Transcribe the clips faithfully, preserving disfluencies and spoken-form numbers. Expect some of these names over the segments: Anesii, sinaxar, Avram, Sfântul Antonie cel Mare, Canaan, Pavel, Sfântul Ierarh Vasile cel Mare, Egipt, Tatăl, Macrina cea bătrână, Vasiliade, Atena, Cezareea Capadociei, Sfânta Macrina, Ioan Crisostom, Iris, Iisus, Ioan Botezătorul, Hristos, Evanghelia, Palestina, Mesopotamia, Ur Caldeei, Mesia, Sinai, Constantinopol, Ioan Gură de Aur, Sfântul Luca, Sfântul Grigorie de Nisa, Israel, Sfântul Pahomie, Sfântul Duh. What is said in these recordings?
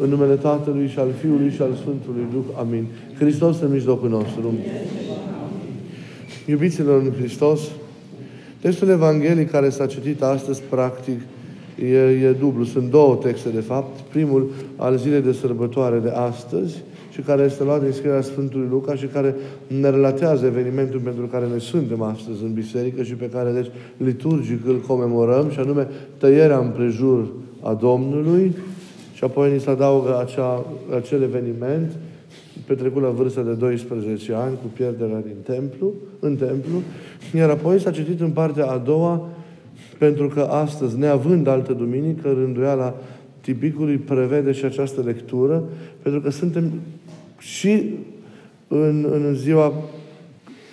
În numele Tatălui și al Fiului și al Sfântului Duh. Amin. Hristos în mijlocul nostru. Iubiților în Hristos, textul Evangheliei care s-a citit astăzi, practic, e, e dublu. Sunt două texte, de fapt. Primul, al zilei de sărbătoare de astăzi, și care este luat din scrierea Sfântului Luca și care ne relatează evenimentul pentru care noi suntem astăzi în biserică și pe care, deci, liturgic îl comemorăm, și anume tăierea împrejur a Domnului, și apoi ni se adaugă acea, acel eveniment petrecut la vârsta de doisprezece ani, cu pierderea din templu, în templu, iar apoi s-a citit în partea a doua, pentru că astăzi, neavând altă duminică, rânduiala tipicului prevede și această lectură, pentru că suntem și în, în ziua,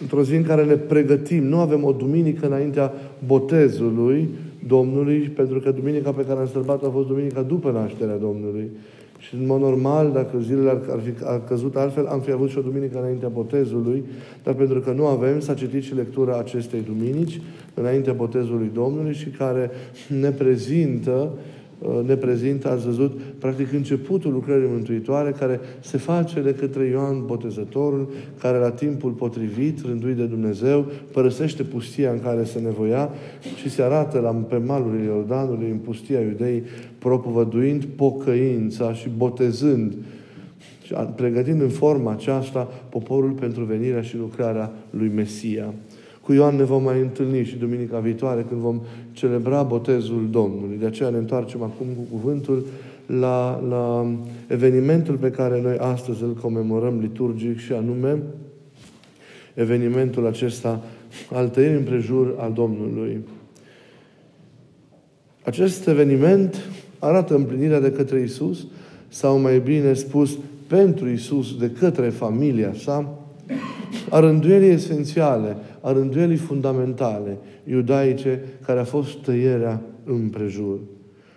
într-o zi în care ne pregătim. Nu avem o duminică înaintea botezului Domnului, pentru că duminica pe care am sărbătorit-o a fost duminica după nașterea Domnului. Și în mod normal, dacă zilele ar, ar fi ar căzut altfel, am fi avut și o duminică înaintea botezului, dar pentru că nu avem, s-a citit și lectura acestei duminici, înaintea botezului Domnului, și care ne prezintă ne prezintă, ați văzut, practic începutul lucrării mântuitoare care se face de către Ioan Botezătorul, care la timpul potrivit, rânduit de Dumnezeu, părăsește pustia în care se nevoia și se arată la, pe malurile Iordanului, în pustia Iudeii, propovăduind pocăința și botezând, pregătind în forma aceasta poporul pentru venirea și lucrarea lui Mesia. Cu Ioan ne vom mai întâlni și duminica viitoare, când vom celebra botezul Domnului. De aceea ne întoarcem acum cu cuvântul la, la evenimentul pe care noi astăzi îl comemorăm liturgic, și anume evenimentul acesta al tăierii împrejur al Domnului. Acest eveniment arată împlinirea de către Iisus, sau mai bine spus, pentru Iisus, de către familia sa, a rânduielii esențiale, a rânduielii fundamentale iudaice, care a fost tăierea împrejur.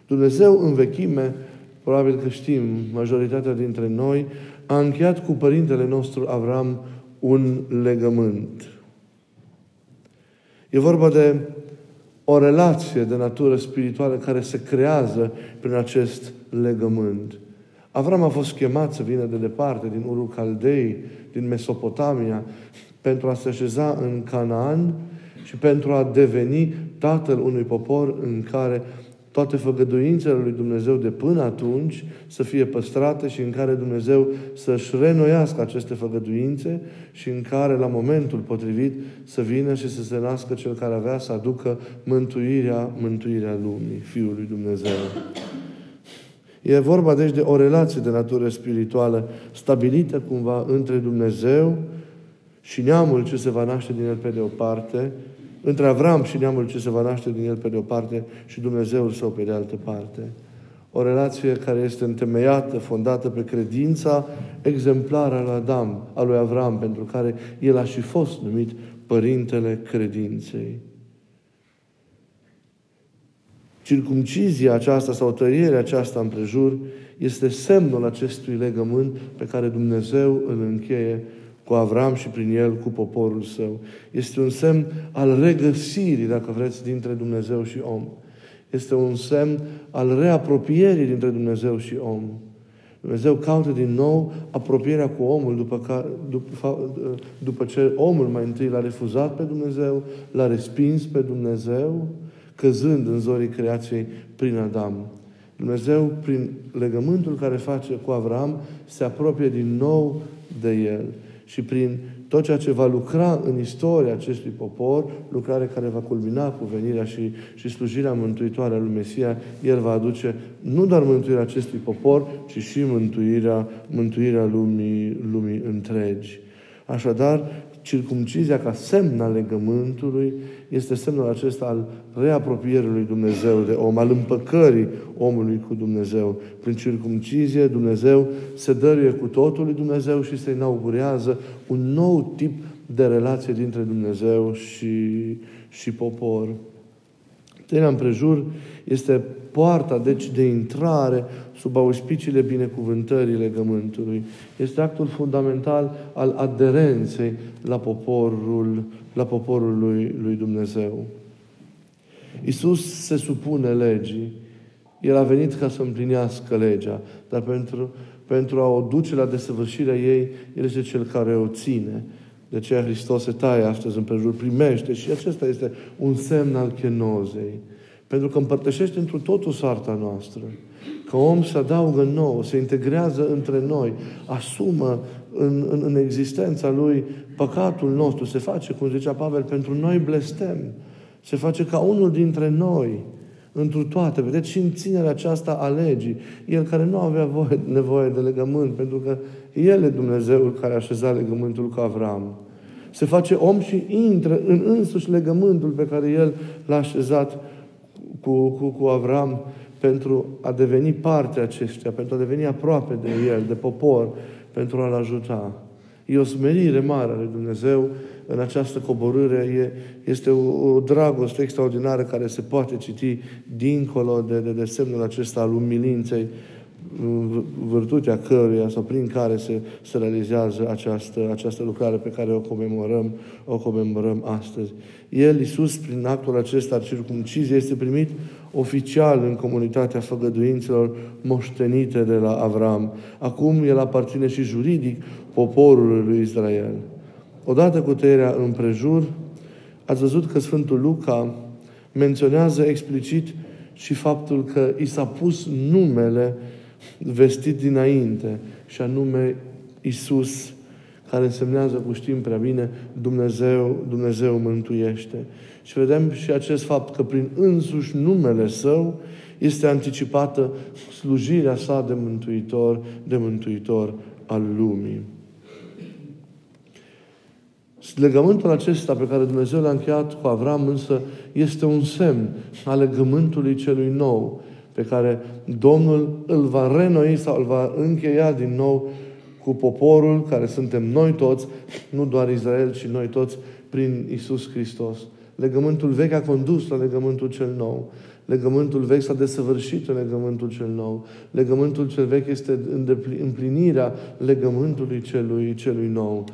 Dumnezeu în vechime, probabil că știm majoritatea dintre noi, a încheiat cu părintele nostru Avram un legământ. E vorba de o relație de natură spirituală care se creează prin acest legământ. Avram a fost chemat să vină de departe, din Ur Caldeei, din Mesopotamia, pentru a se așeza în Canaan și pentru a deveni tatăl unui popor în care toate făgăduințele lui Dumnezeu de până atunci să fie păstrate și în care Dumnezeu să-și renoiască aceste făgăduințe și în care, la momentul potrivit, să vină și să se nască Cel care avea să aducă mântuirea, mântuirea lumii, Fiul lui Dumnezeu. E vorba, deci, de o relație de natură spirituală stabilită cumva între Dumnezeu și neamul ce se va naște din el pe de o parte, între Avram și neamul ce se va naște din el pe de o parte și Dumnezeul său pe de altă parte. O relație care este întemeiată, fondată pe credința exemplară al Adam, al lui Avram, pentru care el a și fost numit Părintele Credinței. Circumcizia aceasta sau tăierea aceasta împrejur este semnul acestui legământ pe care Dumnezeu îl încheie cu Avram și prin el cu poporul său. Este un semn al regăsirii, dacă vreți, dintre Dumnezeu și om. Este un semn al reapropierii dintre Dumnezeu și om. Dumnezeu caută din nou apropierea cu omul după, care, după, după ce omul mai întâi l-a refuzat pe Dumnezeu, l-a respins pe Dumnezeu, căzând în zorii creației prin Adam. Dumnezeu, prin legământul care face cu Avram, se apropie din nou de el. Și prin tot ceea ce va lucra în istoria acestui popor, lucrare care va culmina cu venirea și, și slujirea mântuitoare a lui Mesia, el va aduce nu doar mântuirea acestui popor, ci și mântuirea, mântuirea lumii, lumii întregi. Așadar, circumcizia ca semn al legământului este semnul acesta al reapropierii lui Dumnezeu de om, al împăcării omului cu Dumnezeu. Prin circumcizie, Dumnezeu se dăruie cu totul lui Dumnezeu și se inaugurează un nou tip de relație dintre Dumnezeu și, și popor. Tăierea împrejur este poarta, deci, de intrare sub auspiciile binecuvântării legământului. Este actul fundamental al aderenței la poporul, la poporul lui, lui Dumnezeu. Iisus se supune legii. El a venit ca să împlinească legea, dar pentru, pentru a o duce la desăvârșirea ei, El este Cel care o ține. De aceea Hristos se taie astăzi împrejur, primește, și acesta este un semn al chenozei. Pentru că împărtășește întru totul soarta noastră. Că om se adaugă nouă, se integrează între noi, asumă în, în, în existența lui păcatul nostru, se face, cum zicea Pavel, pentru noi blestem. Se face ca unul dintre noi, întru toate. Vedeți și în ținerea aceasta a legii. El care nu avea voie, nevoie de legământ, pentru că El e Dumnezeul care așeza legământul cu Avram. Se face om și intră în însuși legământul pe care El l-a așezat cu, cu, cu Avram pentru a deveni parte acestuia, pentru a deveni aproape de El, de popor, pentru a-L ajuta. E o smerire mare a lui Dumnezeu în această coborâre. E, este o, o dragoste extraordinară care se poate citi dincolo de, de, de semnul acesta al umilinței, virtutea căruia sau prin care se, se realizează această, această lucrare pe care o comemorăm, o comemorăm astăzi. El, Iisus, prin actul acesta al circumciziei, este primit oficial în comunitatea făgăduințelor moștenite de la Avram. Acum el aparține și juridic poporului lui Israel. Odată cu tăierea împrejur, ați văzut că Sfântul Luca menționează explicit și faptul că i s-a pus numele vestit dinainte, și anume Iisus, care însemnează, cum știm prea bine, Dumnezeu, Dumnezeu mântuiește. Și vedem și acest fapt că prin însuși numele Său este anticipată slujirea Sa de mântuitor, de mântuitor al lumii. Legământul acesta pe care Dumnezeu l-a încheiat cu Avram însă este un semn al legământului celui nou, pe care Domnul îl va renoi sau îl va încheia din nou cu poporul care suntem noi toți, nu doar Israel, ci noi toți, prin Iisus Hristos. Legământul vechi a condus la legământul cel nou. Legământul vechi s-a desăvârșit în legământul cel nou. Legământul cel vechi este împlinirea legământului celui, celui nou.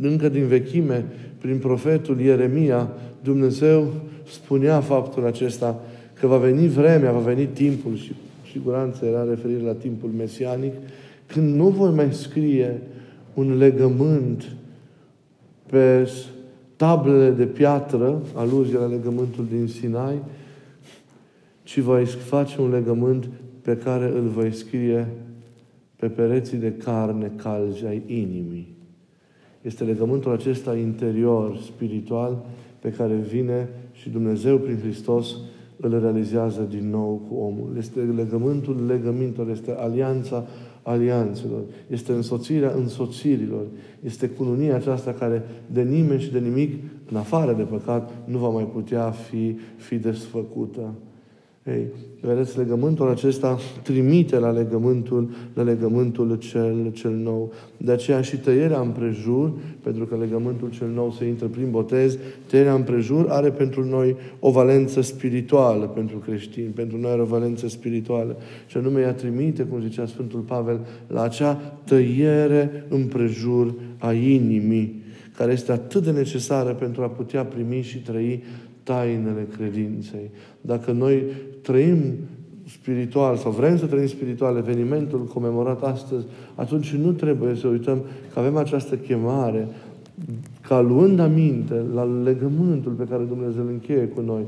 Încă din vechime, prin profetul Ieremia, Dumnezeu spunea faptul acesta, că va veni vremea, va veni timpul, și cu siguranță era referire la timpul mesianic, când nu voi mai scrie un legământ pe tablele de piatră, aluzie la legământul din Sinai, ci voi face un legământ pe care îl voi scrie pe pereții de carne calzi ai inimii. Este legământul acesta interior, spiritual, pe care vine și Dumnezeu prin Hristos îl realizează din nou cu omul. Este legământul legămintelor, este alianța alianțelor, este însoțirea însoțirilor, este cununia aceasta care de nimeni și de nimic, în afară de păcat, nu va mai putea fi, fi desfăcută. Ei, vedeți, legământul acesta trimite la legământul, la legământul cel, cel nou. De aceea și tăierea împrejur, pentru că legământul cel nou se intră prin botez, tăierea împrejur are pentru noi o valență spirituală, pentru creștini, pentru noi are o valență spirituală. Și anume ea trimite, cum zicea Sfântul Pavel, la acea tăiere împrejur a inimii, care este atât de necesară pentru a putea primi și trăi tainele credinței. Dacă noi trăim spiritual sau vrem să trăim spiritual evenimentul comemorat astăzi, atunci nu trebuie să uităm că avem această chemare ca luând aminte la legământul pe care Dumnezeu îl încheie cu noi,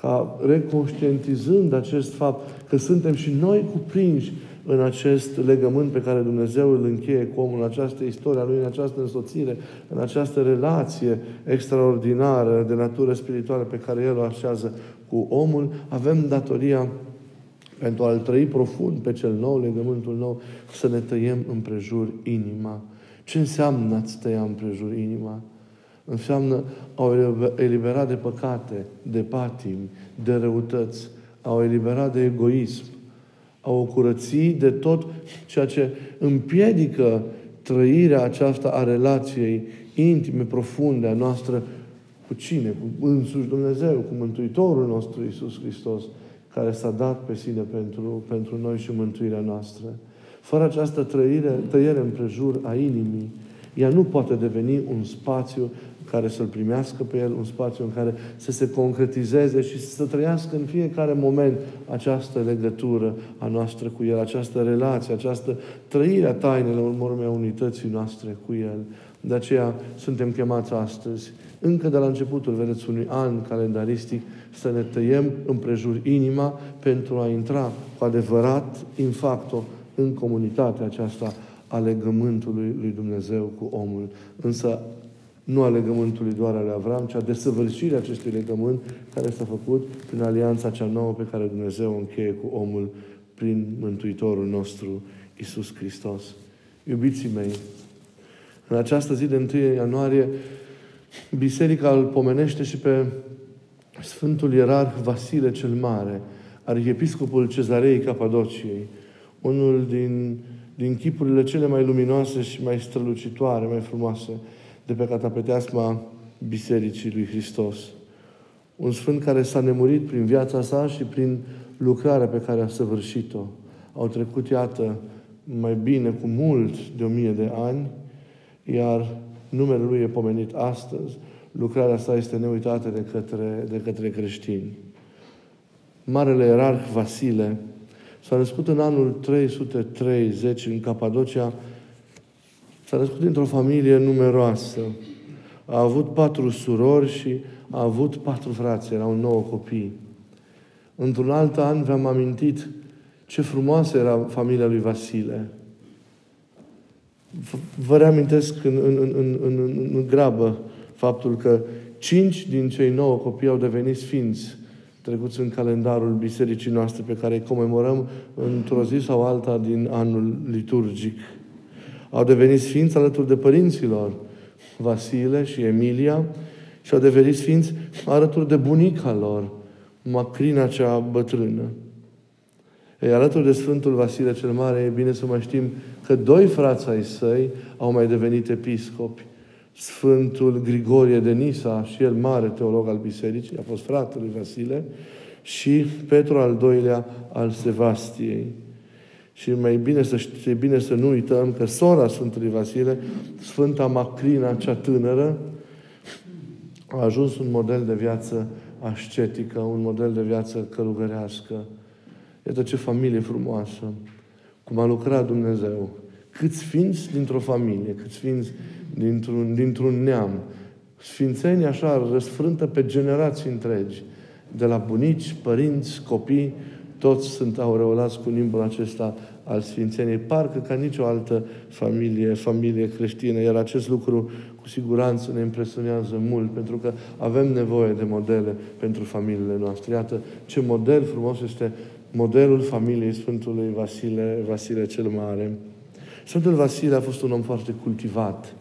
ca reconștientizând acest fapt că suntem și noi cuprinși în acest legământ pe care Dumnezeu îl încheie cu omul, în această istoria lui, în această însoțire, în această relație extraordinară de natură spirituală pe care El o așează cu omul, avem datoria, pentru a-L trăi profund pe cel nou, legământul nou, să ne tăiem împrejur inima. Ce înseamnă a-ți tăia împrejur inima? Înseamnă a o elibera de păcate, de patimi, de răutăți, a o elibera de egoism, a o curăți de tot ceea ce împiedică trăirea aceasta a relației intime, profunde a noastră cu cine? Cu însuși Dumnezeu, cu Mântuitorul nostru Iisus Hristos, care s-a dat pe sine pentru, pentru noi și mântuirea noastră. Fără această trăire, tăiere împrejur a inimii, ea nu poate deveni un spațiu care să-L primească pe El, un spațiu în care să se concretizeze și să trăiască în fiecare moment această legătură a noastră cu El, această relație, această trăire a tainelor mormei a unității noastre cu El. De aceea suntem chemați astăzi, încă de la începutul, vedeți, unui an calendaristic, să ne tăiem împrejur inima pentru a intra cu adevărat, in facto, în comunitatea aceasta a legământului lui Dumnezeu cu omul. Însă nu a legământului doar al Avram, ci a desăvârșirii acestui legământ care s-a făcut prin alianța cea nouă pe care Dumnezeu o încheie cu omul prin Mântuitorul nostru, Iisus Hristos. Iubiții mei, în această zi de întâi ianuarie, Biserica îl pomenește și pe Sfântul Ierarh Vasile cel Mare, arhiepiscopul Cezareei Capadociei, unul din, din chipurile cele mai luminoase și mai strălucitoare, mai frumoase, de pe catapeteasma Bisericii lui Hristos. Un sfânt care s-a nemurit prin viața sa și prin lucrarea pe care a săvârșit-o. Au trecut, iată, mai bine cu mult de o mie de ani, iar numele lui e pomenit astăzi, lucrarea sa este neuitată de către, de către creștini. Marele Ierarh Vasile s-a născut în anul trei sute treizeci în Capadocia. S-a născut dintr-o familie numeroasă. A avut patru surori și a avut patru frați. Erau nouă copii. Într-un alt an v-am amintit ce frumoasă era familia lui Vasile. Vă reamintesc în, în, în, în, în, în grabă faptul că cinci din cei nouă copii au devenit sfinți, trecuți în calendarul bisericii noastre pe care îi comemorăm într-o zi sau alta din anul liturgic. Au devenit sfinți alături de părinților, Vasile și Emilia, și au devenit sfinți alături de bunica lor, Macrina cea bătrână. Ei, alături de Sfântul Vasile cel Mare, e bine să mai știm că doi frați ai săi au mai devenit episcopi. Sfântul Grigorie de Nisa, și el mare teolog al bisericii, a fost fratele lui Vasile, și Petru al doilea al Sevastiei. Și mai bine să știe, bine să nu uităm că sora Sfântului Vasile, Sfânta Macrina cea tânără, a ajuns un model de viață ascetică, un model de viață călugărească. Iată ce familie frumoasă, cum a lucrat Dumnezeu. Câți sfinți dintr-o familie, câți sfinți dintr-un, dintr-un neam. Sfințenii așa răsfrântă pe generații întregi. De la bunici, părinți, copii, toți sunt aureolați cu nimbul acesta al sfințeniei. Parcă ca nicio altă familie, familie creștină. Iar acest lucru, cu siguranță, ne impresionează mult, pentru că avem nevoie de modele pentru familiile noastre. Iată ce model frumos este modelul familiei Sfântului Vasile, Vasile cel Mare. Sfântul Vasile a fost un om foarte cultivat.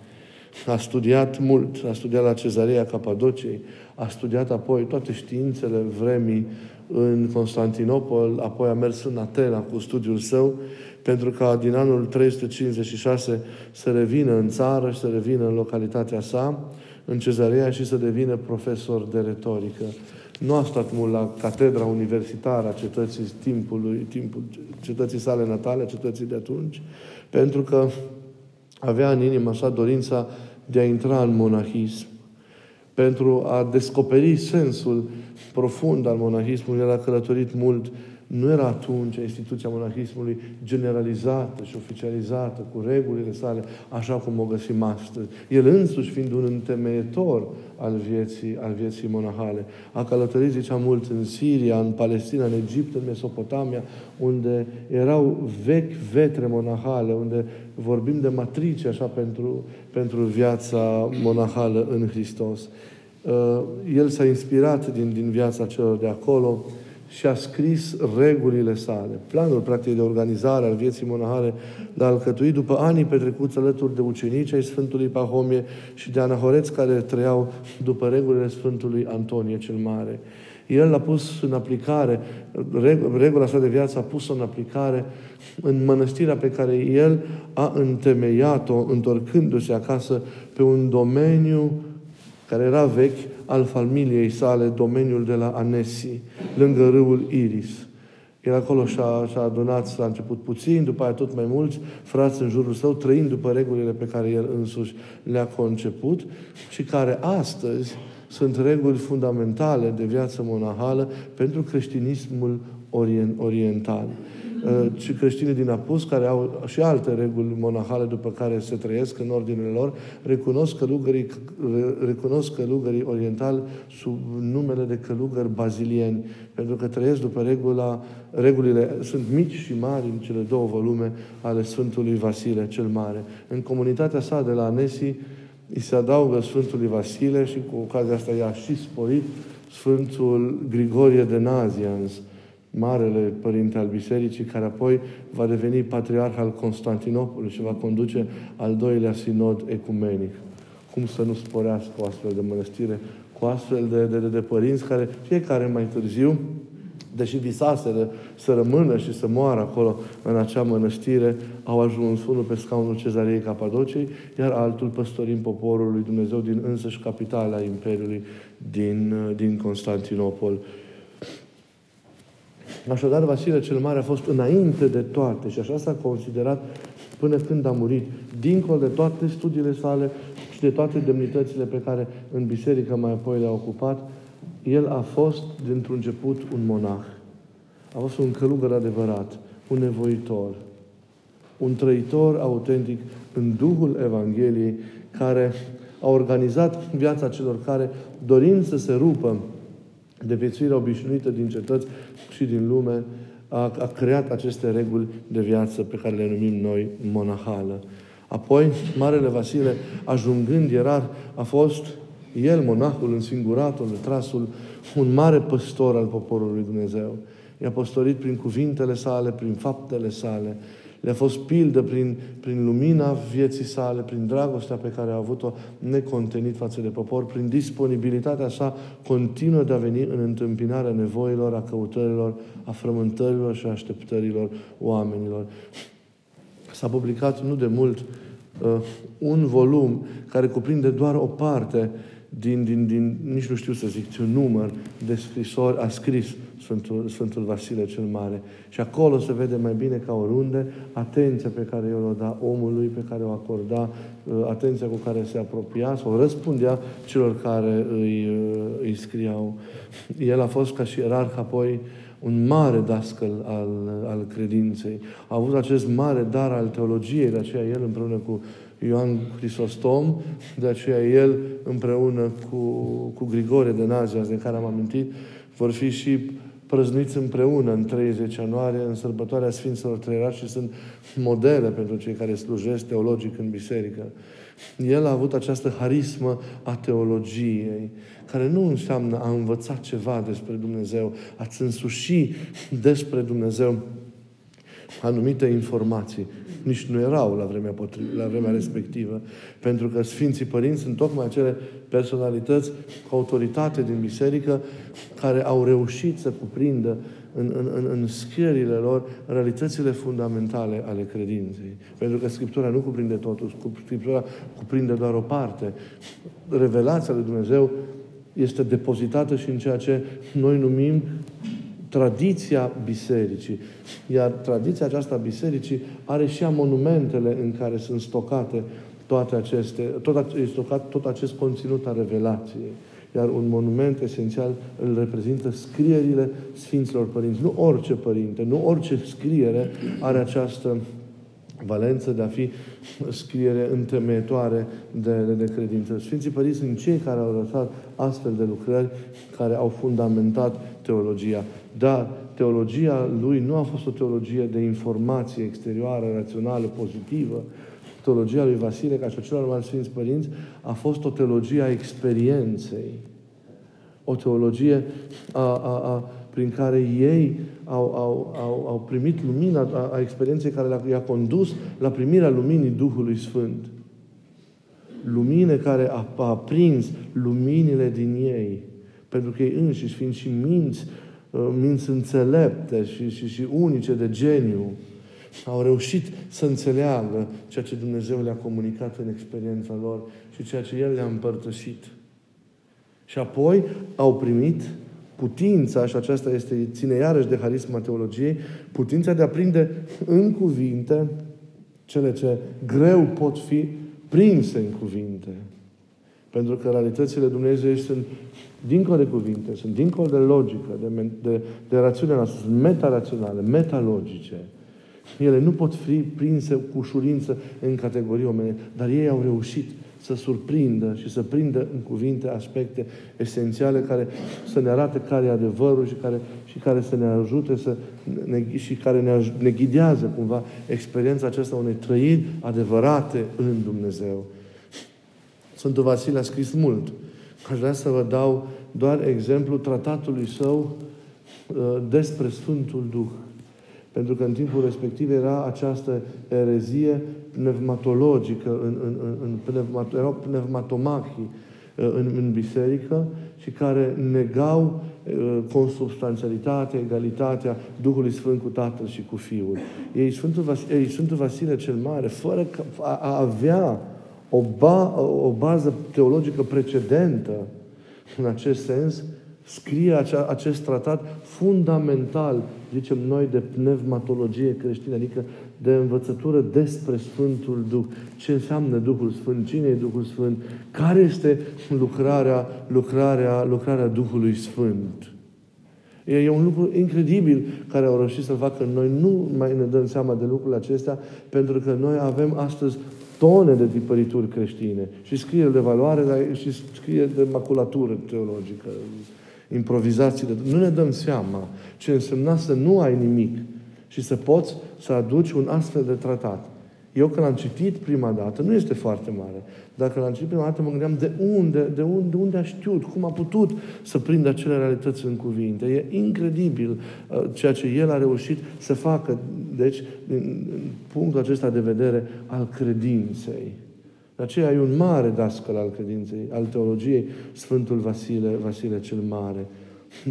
A studiat mult. A studiat la Cezareea Capadociei. A studiat apoi toate științele vremii în Constantinopol, apoi a mers în Atena cu studiul său, pentru ca din anul trei sute cincizeci și șase să revină în țară și să revină în localitatea sa, în Cezareea, și să devină profesor de retorică. Nu a stat mult la catedra universitară a cetății timpului, timpul, cetății sale natale, cetății de atunci, pentru că avea în inima sa dorința de a intra în monahism. Pentru a descoperi sensul profund al monahismului, el a călătorit mult. Nu era atunci instituția monahismului generalizată și oficializată cu regulile sale, așa cum o găsim astăzi. El însuși fiind un întemeietor al vieții, al vieții monahale. A călătorit, ziceam, mult în Siria, în Palestina, în Egipt, în Mesopotamia, unde erau vechi vetre monahale, unde vorbim de matrice, așa, pentru, pentru viața monahală în Hristos. El s-a inspirat din, din viața celor de acolo și a scris regulile sale. Planul, practic, de organizare al vieții monahale l-a alcătuit după anii petrecuți alături de ucenici ai Sfântului Pahomie și de anahoreți care trăiau după regulile Sfântului Antonie cel Mare. El l-a pus în aplicare, regula sa de viață a pus-o în aplicare în mănăstirea pe care el a întemeiat-o, întorcându-se acasă pe un domeniu care era vechi al familiei sale, domeniul de la Anesii, lângă râul Iris. El acolo și-a, și-a adunat la început puțin, după aia tot mai mulți frați în jurul său, trăind după regulile pe care el însuși le-a conceput și care astăzi sunt reguli fundamentale de viață monahală pentru creștinismul orient, oriental. Și creștinii din apus, care au și alte reguli monahale după care se trăiesc în ordinele lor, recunosc călugării, recunosc călugării orientali sub numele de călugări bazilieni, pentru că trăiesc după regula, regulile sunt mici și mari în cele două volume ale Sfântului Vasile cel Mare. În comunitatea sa de la Anesii îi se adaugă Sfântului Vasile și cu ocazia asta i-a și sporit Sfântul Grigorie de Nazianz, marele părinte al bisericii, care apoi va deveni patriarh al Constantinopolului și va conduce al doilea sinod ecumenic. Cum să nu sporească o astfel de mănăstire cu astfel de, de, de părinți care fiecare mai târziu, deși visaseră să rămână și să moară acolo în acea mănăstire, au ajuns unul pe scaunul Cezareei Capadociei, iar altul păstorind poporul lui Dumnezeu din însăși capitala Imperiului din, din Constantinopol. Așadar, Vasile cel Mare a fost înainte de toate și așa s-a considerat până când a murit, dincolo de toate studiile sale și de toate demnitățile pe care în biserică mai apoi le-a ocupat. El a fost, dintr-un început, un monah. A fost un călugăr adevărat, un nevoitor, un trăitor autentic în Duhul Evangheliei, care a organizat viața celor care, dorind să se rupă de viețuirea obișnuită din cetăți și din lume, a, a creat aceste reguli de viață pe care le numim noi monahală. Apoi, Marele Vasile, ajungând ierarh, a fost el, monahul însinguratul, trasul, un mare păstor al poporului lui Dumnezeu. I-a păstorit prin cuvintele sale, prin faptele sale, le-a fost pildă prin, prin lumina vieții sale, prin dragostea pe care a avut-o necontenit față de popor, prin disponibilitatea sa continuă de a veni în întâmpinarea nevoilor, a căutărilor, a frământărilor și a așteptărilor oamenilor. S-a publicat nu de mult uh, un volum care cuprinde doar o parte din, din, din nici nu știu să zic, un număr de scrisori a scris Sfântul, Sfântul Vasile cel Mare. Și acolo se vede mai bine ca oriunde atenția pe care el o da omului, pe care o acorda, atenția cu care se apropia sau răspundea celor care îi, îi scriau. El a fost ca și ierarh apoi un mare dascăl al, al credinței. A avut acest mare dar al teologiei, de aceea el împreună cu Ioan Crisostom, de aceea el împreună cu, cu Grigorie de Nazianz, de care am amintit, vor fi și prăzniți împreună în treizeci ianuarie, în sărbătoarea Sfinților Trei și sunt modele pentru cei care slujesc teologic în biserică. El a avut această harismă a teologiei, care nu înseamnă a învăța ceva despre Dumnezeu, a-ți însuși despre Dumnezeu anumite informații. Nici nu erau la vremea, potri- la vremea respectivă. Pentru că Sfinții Părinți sunt tocmai acele personalități cu autoritate din biserică care au reușit să cuprindă în, în, în scrierile lor realitățile fundamentale ale credinței. Pentru că Scriptura nu cuprinde totul. Scriptura cuprinde doar o parte. Revelația lui Dumnezeu este depozitată și în ceea ce noi numim tradiția bisericii. Iar tradiția aceasta a bisericii are și a monumentele în care sunt stocate toate aceste, tot, stocat tot acest conținut al revelației. Iar un monument esențial îl reprezintă scrierile Sfinților Părinți. Nu orice părinte, nu orice scriere are această valență de a fi scriere întemeietoare de, de, de credință. Sfinții Părinți sunt cei care au lăsat astfel de lucrări care au fundamentat teologia. Dar teologia lui nu a fost o teologie de informație exterioară, rațională, pozitivă. Teologia lui Vasile, ca și a celorlalți Sfinți Părinți, a fost o teologie a experienței. O teologie a, a, a, prin care ei au, au, au, au primit lumina a, a experienței care i-a condus la primirea luminii Duhului Sfânt. Lumine care a, a aprins luminile din ei. Pentru că ei înșiși, fiind și minți, minți înțelepte și, și, și unice de geniu, au reușit să înțeleagă ceea ce Dumnezeu le-a comunicat în experiența lor și ceea ce El le-a împărtășit. Și apoi au primit putința, și aceasta este, ține iarăși de harisma teologiei, putința de a prinde în cuvinte cele ce greu pot fi prinse în cuvinte. Pentru că realitățile dumnezeiești sunt dincolo de cuvinte, sunt dincolo de logică, de, de, de rațiunea noastră, sunt metaraționale, metalogice. Ele nu pot fi prinse cu ușurință în categorii omenești, dar ei au reușit să surprindă și să prindă în cuvinte aspecte esențiale care să ne arate care e adevărul și care, și care să ne ajute să ne, și care ne, aj- ne ghidează cumva experiența aceasta unei trăiri adevărate în Dumnezeu. Sfântul Vasile a scris mult. Aș vrea să vă dau doar exemplu tratatului său despre Sfântul Duh. Pentru că în timpul respectiv era această erezie pneumatologică, în, în, în pneumat, erau pneumatomachii în, în biserică și care negau consubstanțialitatea, egalitatea Duhului Sfânt cu Tatăl și cu Fiul. Ei, Sfântul Vasile, ei, Sfântul Vasile cel Mare, fără a, a avea o, ba, o bază teologică precedentă în acest sens, scrie acea, acest tratat fundamental, zicem noi, de pneumatologie creștină, adică de învățătură despre Sfântul Duh. Ce înseamnă Duhul Sfânt? Cine e Duhul Sfânt? Care este lucrarea, lucrarea, lucrarea Duhului Sfânt? E un lucru incredibil care au reușit să-l facă. Noi nu mai ne dăm seama de lucrurile acestea, pentru că noi avem astăzi tone de tipărituri creștine și scrieri de valoare, dar și scrieri de maculatură teologică, improvizațiile. Nu ne dăm seama ce însemna să nu ai nimic și să poți să aduci un astfel de tratat. Eu când l-am citit prima dată, nu este foarte mare, dacă l-am citit prima dată mă gândeam de unde, de unde, de unde a știut, cum a putut să prindă acele realități în cuvinte. E incredibil ceea ce el a reușit să facă, deci, din punctul acesta de vedere al credinței. De aceea e un mare dascăl al credinței, al teologiei, Sfântul Vasile, Vasile cel Mare.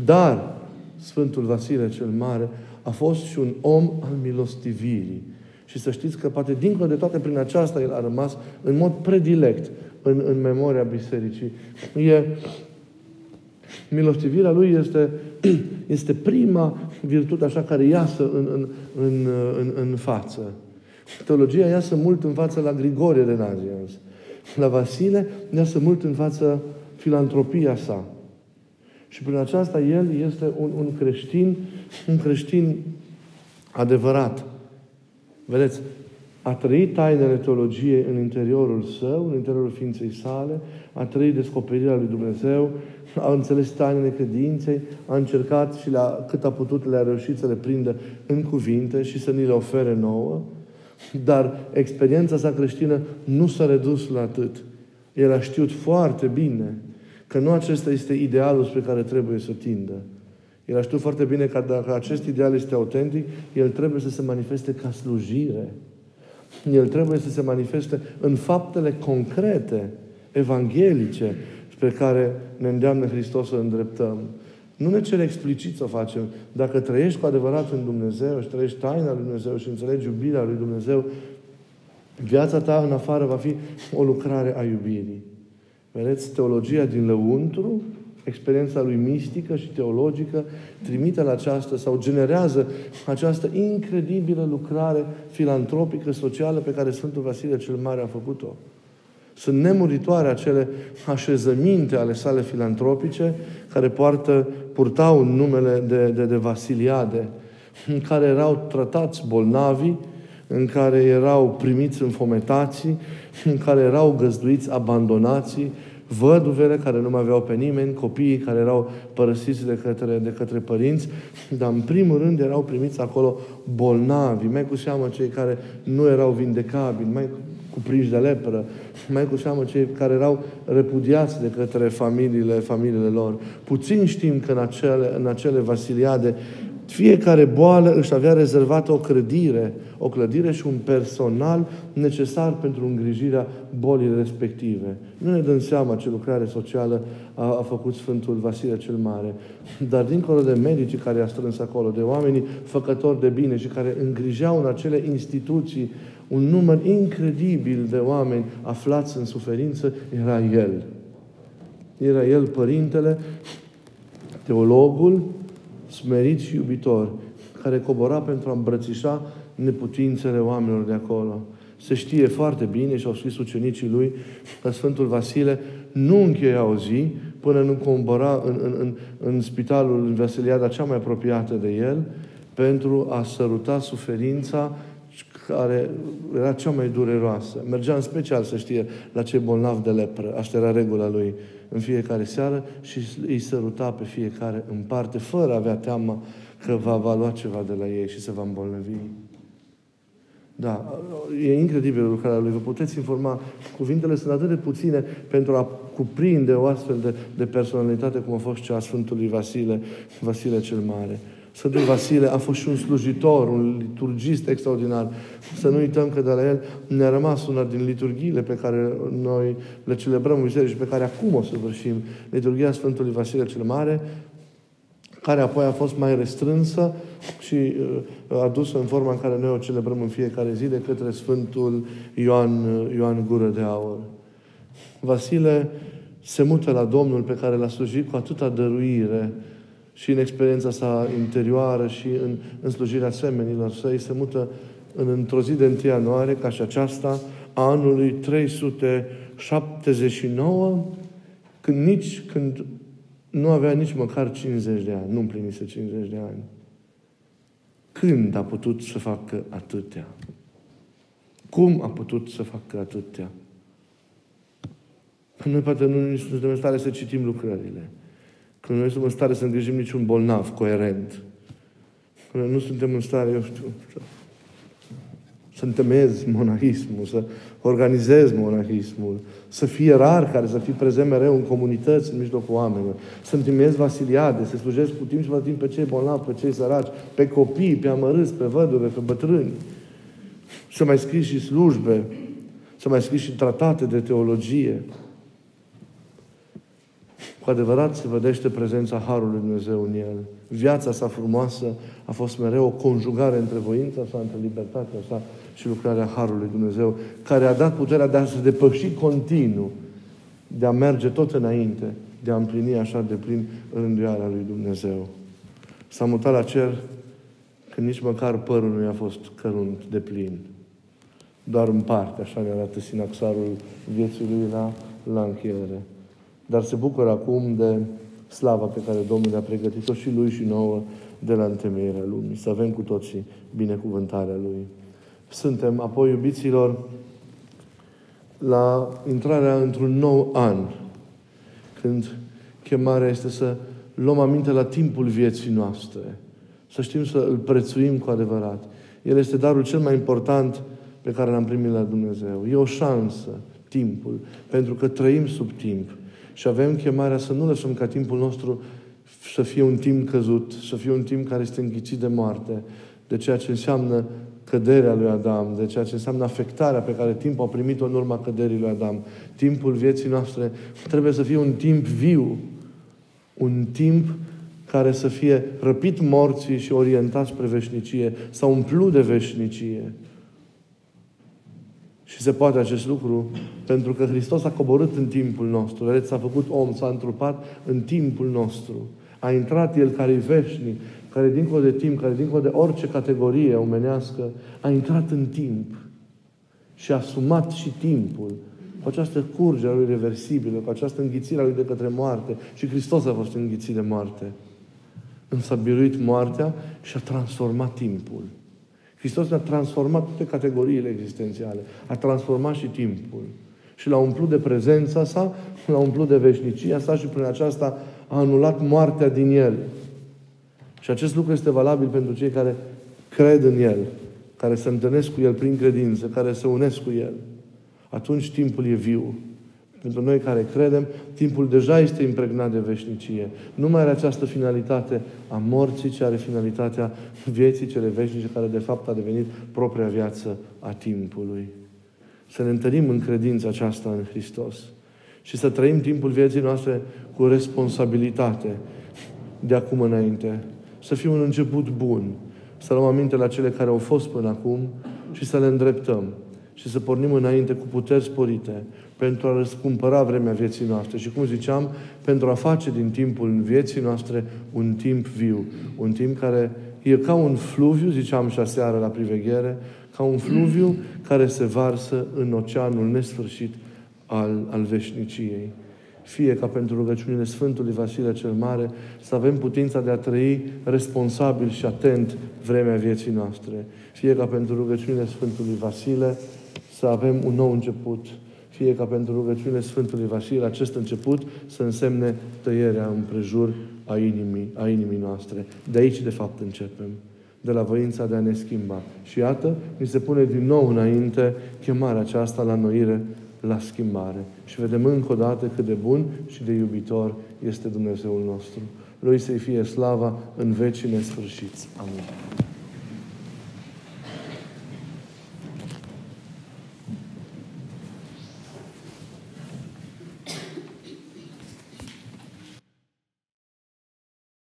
Dar Sfântul Vasile cel Mare a fost și un om al milostivirii. Și să știți că, poate, dincolo de toate, prin aceasta el a rămas în mod predilect în, în memoria bisericii. E, milostivirea lui este, este prima virtute așa care iasă în, în, în, în, în față. Teologia iasă mult în față la Grigorie de Nazianz. La Vasile iasă mult în față filantropia sa. Și prin aceasta el este un, un creștin, un creștin adevărat. Vedeți, a trăit tainele teologiei în interiorul său, în interiorul ființei sale, a trăit descoperirea lui Dumnezeu, a înțeles tainele credinței, a încercat și la cât a putut le-a reușit să le prindă în cuvinte și să ni le ofere nouă. Dar experiența sa creștină nu s-a redus la atât. El a știut foarte bine că nu acesta este idealul spre care trebuie să tindă. El a știut foarte bine că dacă acest ideal este autentic, el trebuie să se manifeste ca slujire. El trebuie să se manifeste în faptele concrete, evanghelice, spre care ne îndeamnă Hristos să îndreptăm. Nu ne cere explicit să o facem. Dacă trăiești cu adevărat în Dumnezeu și trăiești taina lui Dumnezeu și înțelegi iubirea lui Dumnezeu, viața ta în afară va fi o lucrare a iubirii. Vedeți, teologia din lăuntru, experiența lui mistică și teologică, trimite la această sau generează această incredibilă lucrare filantropică, socială, pe care Sfântul Vasile cel Mare a făcut-o. Sunt nemuritoare acele așezăminte ale sale filantropice care poartă, purtau numele de, de, de Vasiliade, în care erau tratați bolnavi, în care erau primiți înfometații, în care erau găzduiți abandonații, văduvele care nu mai aveau pe nimeni, copiii care erau părăsiți de către, de către părinți, dar în primul rând erau primiți acolo bolnavi, mai cu seamă cei care nu erau vindecabili, mai cuprinși de lepră, mai cu seamă cei care erau repudiați de către familiile, familiile lor. Puțin știm că în acele, în acele Vasiliade fiecare boală își avea rezervată o clădire, o clădire și un personal necesar pentru îngrijirea bolii respective. Nu ne dăm seama ce lucrare socială a, a făcut Sfântul Vasile cel Mare. Dar dincolo de medicii care i-a strâns acolo, de oamenii făcători de bine și care îngrijeau în acele instituții un număr incredibil de oameni aflați în suferință, era el. Era el părintele teologul smerit și iubitor, care cobora pentru a îmbrățișa neputințele oamenilor de acolo. Se știe foarte bine și au scris ucenicii lui că Sfântul Vasile nu încheia o zi până nu combora în, în, în, în spitalul, în Vasiliada cea mai apropiată de el, pentru a săruta suferința care era cea mai dureroasă. Mergea în special, să știe, la cei bolnavi de lepră. Asta era regula lui în fiecare seară și îi săruta pe fiecare în parte, fără a avea teamă că va, va lua ceva de la ei și se va îmbolnăvi. Da, e incredibilă lucrarea lui. Vă puteți informa. Cuvintele sunt atât de puține pentru a cuprinde o astfel de, de personalitate cum a fost cea a Sfântului Vasile, Vasile cel Mare. Sfântul Vasile a fost și un slujitor, un liturgist extraordinar. Să nu uităm că de la el ne-a rămas una din liturghiile pe care noi le celebrăm în biserică și pe care acum o săvârșim. Liturghia Sfântului Vasile cel Mare, care apoi a fost mai restrânsă și adusă în forma în care noi o celebrăm în fiecare zi de către Sfântul Ioan, Ioan Gură de Aur. Vasile se mută la Domnul pe care l-a slujit cu atâta dăruire și în experiența sa interioară și în, în slujirea semenilor săi, se mută în, într-o zi de întâi ianuarie, ca și aceasta, a anului trei sute șaptezeci și nouă, când nici când nu avea nici măcar cincizeci de ani, nu împlinise cincizeci de ani. Când a putut să facă atâtea? Cum a putut să facă atâtea? Noi poate nu suntem în stare să citim lucrările. Când noi suntem în stare să îngrijim niciun bolnav coerent. Când nu suntem în stare, eu știu, să întemeiez monahismul, să organizez monahismul, să fie rar care să fie prezent mereu în comunități, în mijlocul oamenilor, să întemeiez vasiliade, să slujesc cu timp și cu timp pe cei bolnavi, pe cei săraci, pe copii, pe amărâți, pe văduve, pe bătrâni, să mai scrii și slujbe, să mai scrii și tratate de teologie. Cu adevărat se vedește prezența Harului Dumnezeu în el. Viața sa frumoasă a fost mereu o conjugare între voința sa, între libertatea sa și lucrarea Harului Dumnezeu, care a dat puterea de a se depăși continuu, de a merge tot înainte, de a împlini așa de plin rânduiala lui Dumnezeu. S-a mutat la cer când nici măcar părul nu i-a fost cărunt de plin. Doar în parte, așa ne arată sinaxarul vieții lui la, la încheiere. Dar se bucură acum de slava pe care Domnul a pregătit-o și lui și nouă de la întemeierea lumii. Să avem cu toții binecuvântarea lui. Suntem apoi, iubiților, la intrarea într-un nou an, când chemarea este să luăm aminte la timpul vieții noastre, să știm să îl prețuim cu adevărat. El este darul cel mai important pe care l-am primit la Dumnezeu. E o șansă, timpul, pentru că trăim sub timp. Și avem chemarea să nu lăsăm ca timpul nostru să fie un timp căzut, să fie un timp care este înghițit de moarte, de ceea ce înseamnă căderea lui Adam, de ceea ce înseamnă afectarea pe care timpul a primit-o în urma căderii lui Adam. Timpul vieții noastre trebuie să fie un timp viu, un timp care să fie răpit morții și orientat spre veșnicie sau umplut de veșnicie. Și se poate acest lucru pentru că Hristos a coborât în timpul nostru. Vedeți, s-a făcut om, s-a întrupat în timpul nostru. A intrat El care-i veșnic, care dincolo de timp, care dincolo de orice categorie omenească, a intrat în timp și a asumat și timpul cu această curgere a Lui reversibilă, cu această înghițire a Lui de către moarte. Și Hristos a fost înghițit de moarte. Însă a biruit moartea și a transformat timpul. Hristos ne-a transformat toate categoriile existențiale. A transformat și timpul. Și l-a umplut de prezența sa, l-a umplut de veșnicia sa și prin aceasta a anulat moartea din el. Și acest lucru este valabil pentru cei care cred în el, care se întâlnesc cu el prin credință, care se unesc cu el. Atunci timpul e viu. Pentru noi care credem, timpul deja este impregnat de veșnicie. Nu mai are această finalitate a morții, ci are finalitatea vieții cele veșnice, care de fapt a devenit propria viață a timpului. Să ne întărim în credința aceasta în Hristos și să trăim timpul vieții noastre cu responsabilitate de acum înainte. Să fim un început bun, să luăm aminte la cele care au fost până acum și să le îndreptăm. și să pornim înainte cu puteri sporite pentru a răscumpăra vremea vieții noastre și, cum ziceam, pentru a face din timpul vieții noastre un timp viu, un timp care e ca un fluviu, ziceam și aseară la priveghere, ca un fluviu care se varsă în oceanul nesfârșit al, al veșniciei. Fie ca pentru rugăciunile Sfântului Vasile cel Mare să avem putința de a trăi responsabil și atent vremea vieții noastre. Fie ca pentru rugăciunile Sfântului Vasile să avem un nou început. Fie ca pentru rugăciunile Sfântului Vasile acest început să însemne tăierea împrejur a inimii, a inimii noastre. De aici, de fapt, începem. De la voința de a ne schimba. Și iată, ni se pune din nou înainte chemarea aceasta la noire, la schimbare. Și vedem încă o dată cât de bun și de iubitor este Dumnezeul nostru. Lui să-i fie slava în vecii nesfârșiți. Amin.